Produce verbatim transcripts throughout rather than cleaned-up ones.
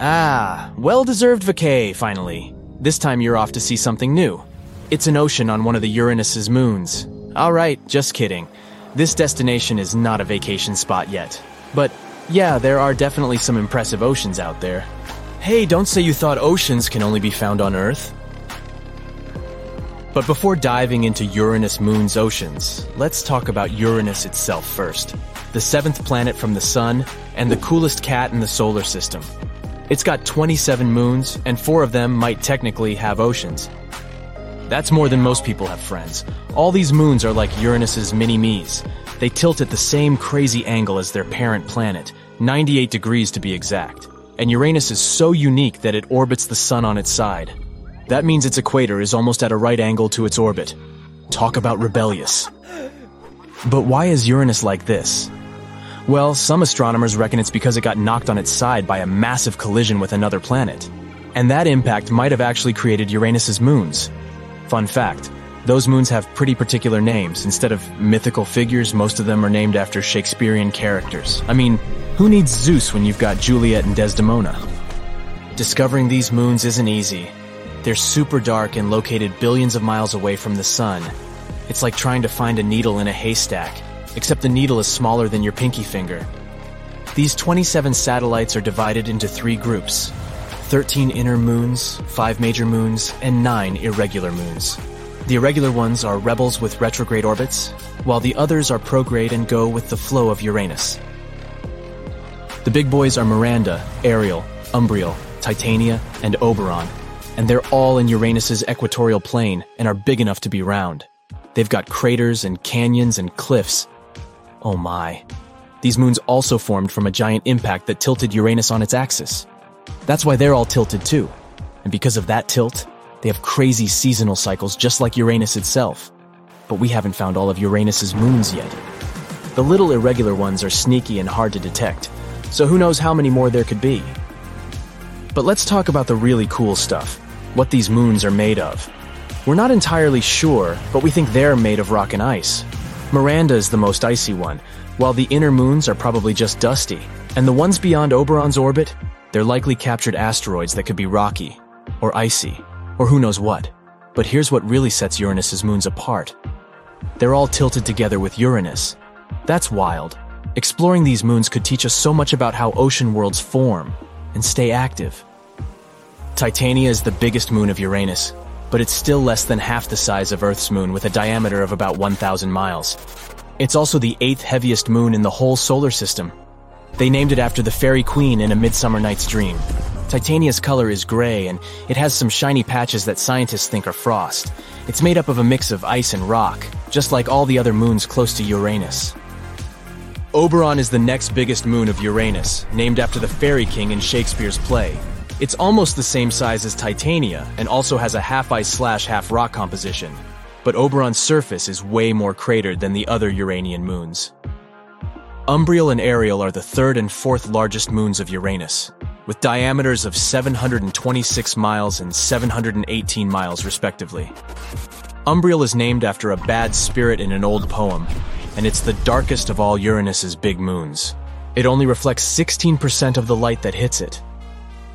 Ah, well-deserved vacay, finally. This time you're off to see something new. It's an ocean on one of the Uranus's moons. Alright, just kidding. This destination is not a vacation spot yet. But, yeah, there are definitely some impressive oceans out there. Hey, don't say you thought oceans can only be found on Earth. But before diving into Uranus Moon's oceans, let's talk about Uranus itself first. The seventh planet from the sun, and the coolest cat in the solar system. It's got twenty-seven moons, and four of them might technically have oceans. That's more than most people have friends. All these moons are like Uranus's mini-me's. They tilt at the same crazy angle as their parent planet, ninety-eight degrees to be exact. And Uranus is so unique that it orbits the sun on its side. That means its equator is almost at a right angle to its orbit. Talk about rebellious. But why is Uranus like this? Well, some astronomers reckon it's because it got knocked on its side by a massive collision with another planet. And that impact might have actually created Uranus's moons. Fun fact, those moons have pretty particular names. Instead of mythical figures, most of them are named after Shakespearean characters. I mean, who needs Zeus when you've got Juliet and Desdemona? Discovering these moons isn't easy. They're super dark and located billions of miles away from the sun. It's like trying to find a needle in a haystack, except the needle is smaller than your pinky finger. These twenty-seven satellites are divided into three groups. thirteen inner moons, five major moons, and nine irregular moons. The irregular ones are rebels with retrograde orbits, while the others are prograde and go with the flow of Uranus. The big boys are Miranda, Ariel, Umbriel, Titania, and Oberon, and they're all in Uranus's equatorial plane and are big enough to be round. They've got craters and canyons and cliffs. Oh my. These moons also formed from a giant impact that tilted Uranus on its axis. That's why they're all tilted too. And because of that tilt, they have crazy seasonal cycles just like Uranus itself. But we haven't found all of Uranus's moons yet. The little irregular ones are sneaky and hard to detect, so who knows how many more there could be. But let's talk about the really cool stuff, what these moons are made of. We're not entirely sure, but we think they're made of rock and ice. Miranda is the most icy one, while the inner moons are probably just dusty. And the ones beyond Oberon's orbit? They're likely captured asteroids that could be rocky, or icy, or who knows what. But here's what really sets Uranus's moons apart. They're all tilted together with Uranus. That's wild. Exploring these moons could teach us so much about how ocean worlds form and stay active. Titania is the biggest moon of Uranus, but it's still less than half the size of Earth's moon with a diameter of about one thousand miles. It's also the eighth heaviest moon in the whole solar system. They named it after the fairy queen in A Midsummer Night's Dream. Titania's color is gray, and it has some shiny patches that scientists think are frost. It's made up of a mix of ice and rock, just like all the other moons close to Uranus. Oberon is the next biggest moon of Uranus, named after the fairy king in Shakespeare's play. It's almost the same size as Titania, and also has a half-ice slash half-rock composition. But Oberon's surface is way more cratered than the other Uranian moons. Umbriel and Ariel are the third and fourth largest moons of Uranus, with diameters of seven hundred twenty-six miles and seven hundred eighteen miles respectively. Umbriel is named after a bad spirit in an old poem, and it's the darkest of all Uranus's big moons. It only reflects sixteen percent of the light that hits it.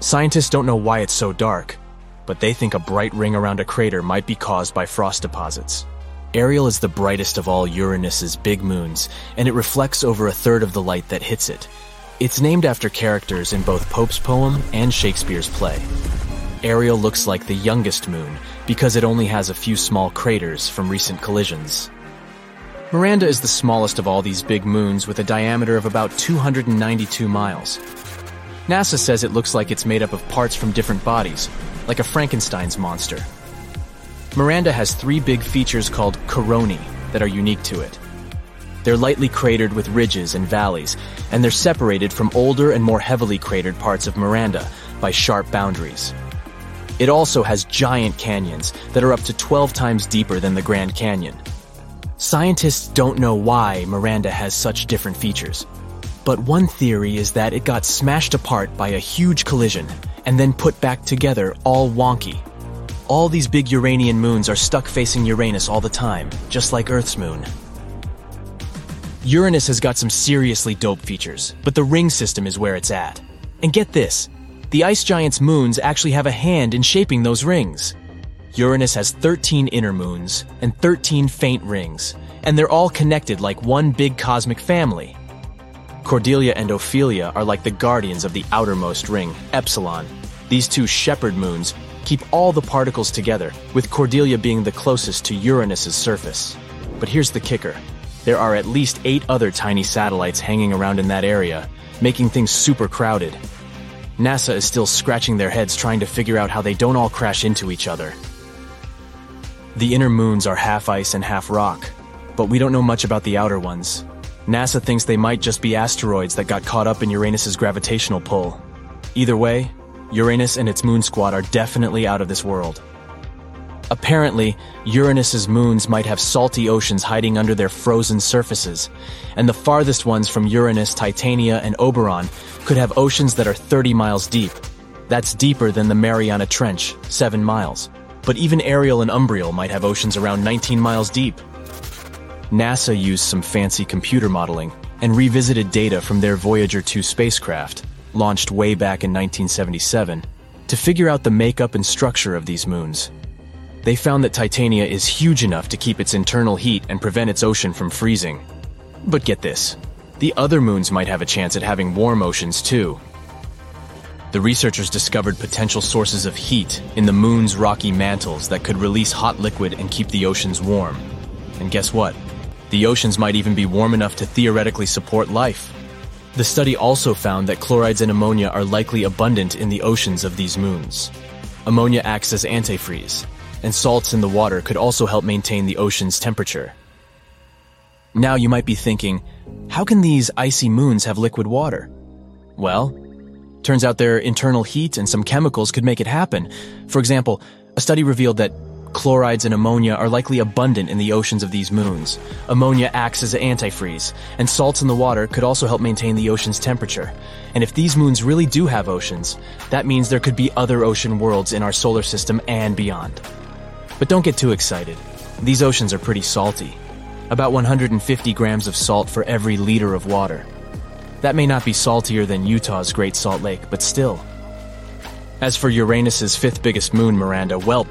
Scientists don't know why it's so dark, but they think a bright ring around a crater might be caused by frost deposits. Ariel is the brightest of all Uranus's big moons, and it reflects over a third of the light that hits it. It's named after characters in both Pope's poem and Shakespeare's play. Ariel looks like the youngest moon, because it only has a few small craters from recent collisions. Miranda is the smallest of all these big moons, with a diameter of about two hundred ninety-two miles. NASA says it looks like it's made up of parts from different bodies, like a Frankenstein's monster. Miranda has three big features called coronae that are unique to it. They're lightly cratered with ridges and valleys, and they're separated from older and more heavily cratered parts of Miranda by sharp boundaries. It also has giant canyons that are up to twelve times deeper than the Grand Canyon. Scientists don't know why Miranda has such different features, but one theory is that it got smashed apart by a huge collision and then put back together all wonky. All these big Uranian moons are stuck facing Uranus all the time, just like Earth's moon. Uranus has got some seriously dope features, but the ring system is where it's at. And get this, The ice giant's moons actually have a hand in shaping those rings. Uranus has thirteen inner moons and thirteen faint rings, and they're all connected like one big cosmic family. Cordelia and Ophelia are like the guardians of the outermost ring, Epsilon. These two shepherd moons keep all the particles together, with Cordelia being the closest to Uranus's surface. But here's the kicker. There are at least eight other tiny satellites hanging around in that area, making things super crowded. NASA is still scratching their heads trying to figure out how they don't all crash into each other. The inner moons are half ice and half rock, but we don't know much about the outer ones. NASA thinks they might just be asteroids that got caught up in Uranus's gravitational pull. Either way, Uranus and its moon squad are definitely out of this world. Apparently, Uranus's moons might have salty oceans hiding under their frozen surfaces, and the farthest ones from Uranus, Titania, and Oberon could have oceans that are thirty miles deep. That's deeper than the Mariana Trench, seven miles. But even Ariel and Umbriel might have oceans around nineteen miles deep. NASA used some fancy computer modeling and revisited data from their Voyager two spacecraft, launched way back in nineteen seventy-seven, to figure out the makeup and structure of these moons. They found that Titania is huge enough to keep its internal heat and prevent its ocean from freezing. But get this, the other moons might have a chance at having warm oceans too. The researchers discovered potential sources of heat in the moon's rocky mantles that could release hot liquid and keep the oceans warm. And guess what? The oceans might even be warm enough to theoretically support life. The study also found that chlorides and ammonia are likely abundant in the oceans of these moons. Ammonia acts as antifreeze, and salts in the water could also help maintain the ocean's temperature. Now you might be thinking, how can these icy moons have liquid water? Well, turns out their internal heat and some chemicals could make it happen. For example, a study revealed that chlorides and ammonia are likely abundant in the oceans of these moons. Ammonia acts as antifreeze, and salts in the water could also help maintain the ocean's temperature. And if these moons really do have oceans, that means there could be other ocean worlds in our solar system and beyond. But don't get too excited. These oceans are pretty salty. About one hundred fifty grams of salt for every liter of water. That may not be saltier than Utah's Great Salt Lake, but still. As for Uranus's fifth biggest moon, Miranda, whelp,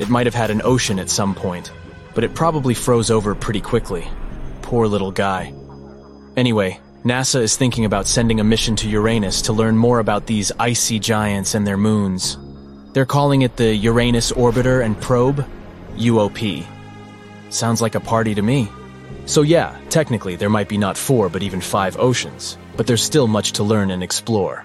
it might have had an ocean at some point, but it probably froze over pretty quickly. Poor little guy. Anyway, NASA is thinking about sending a mission to Uranus to learn more about these icy giants and their moons. They're calling it the Uranus Orbiter and Probe, U O P. Sounds like a party to me. So yeah, technically there might be not four, but even five oceans, but there's still much to learn and explore.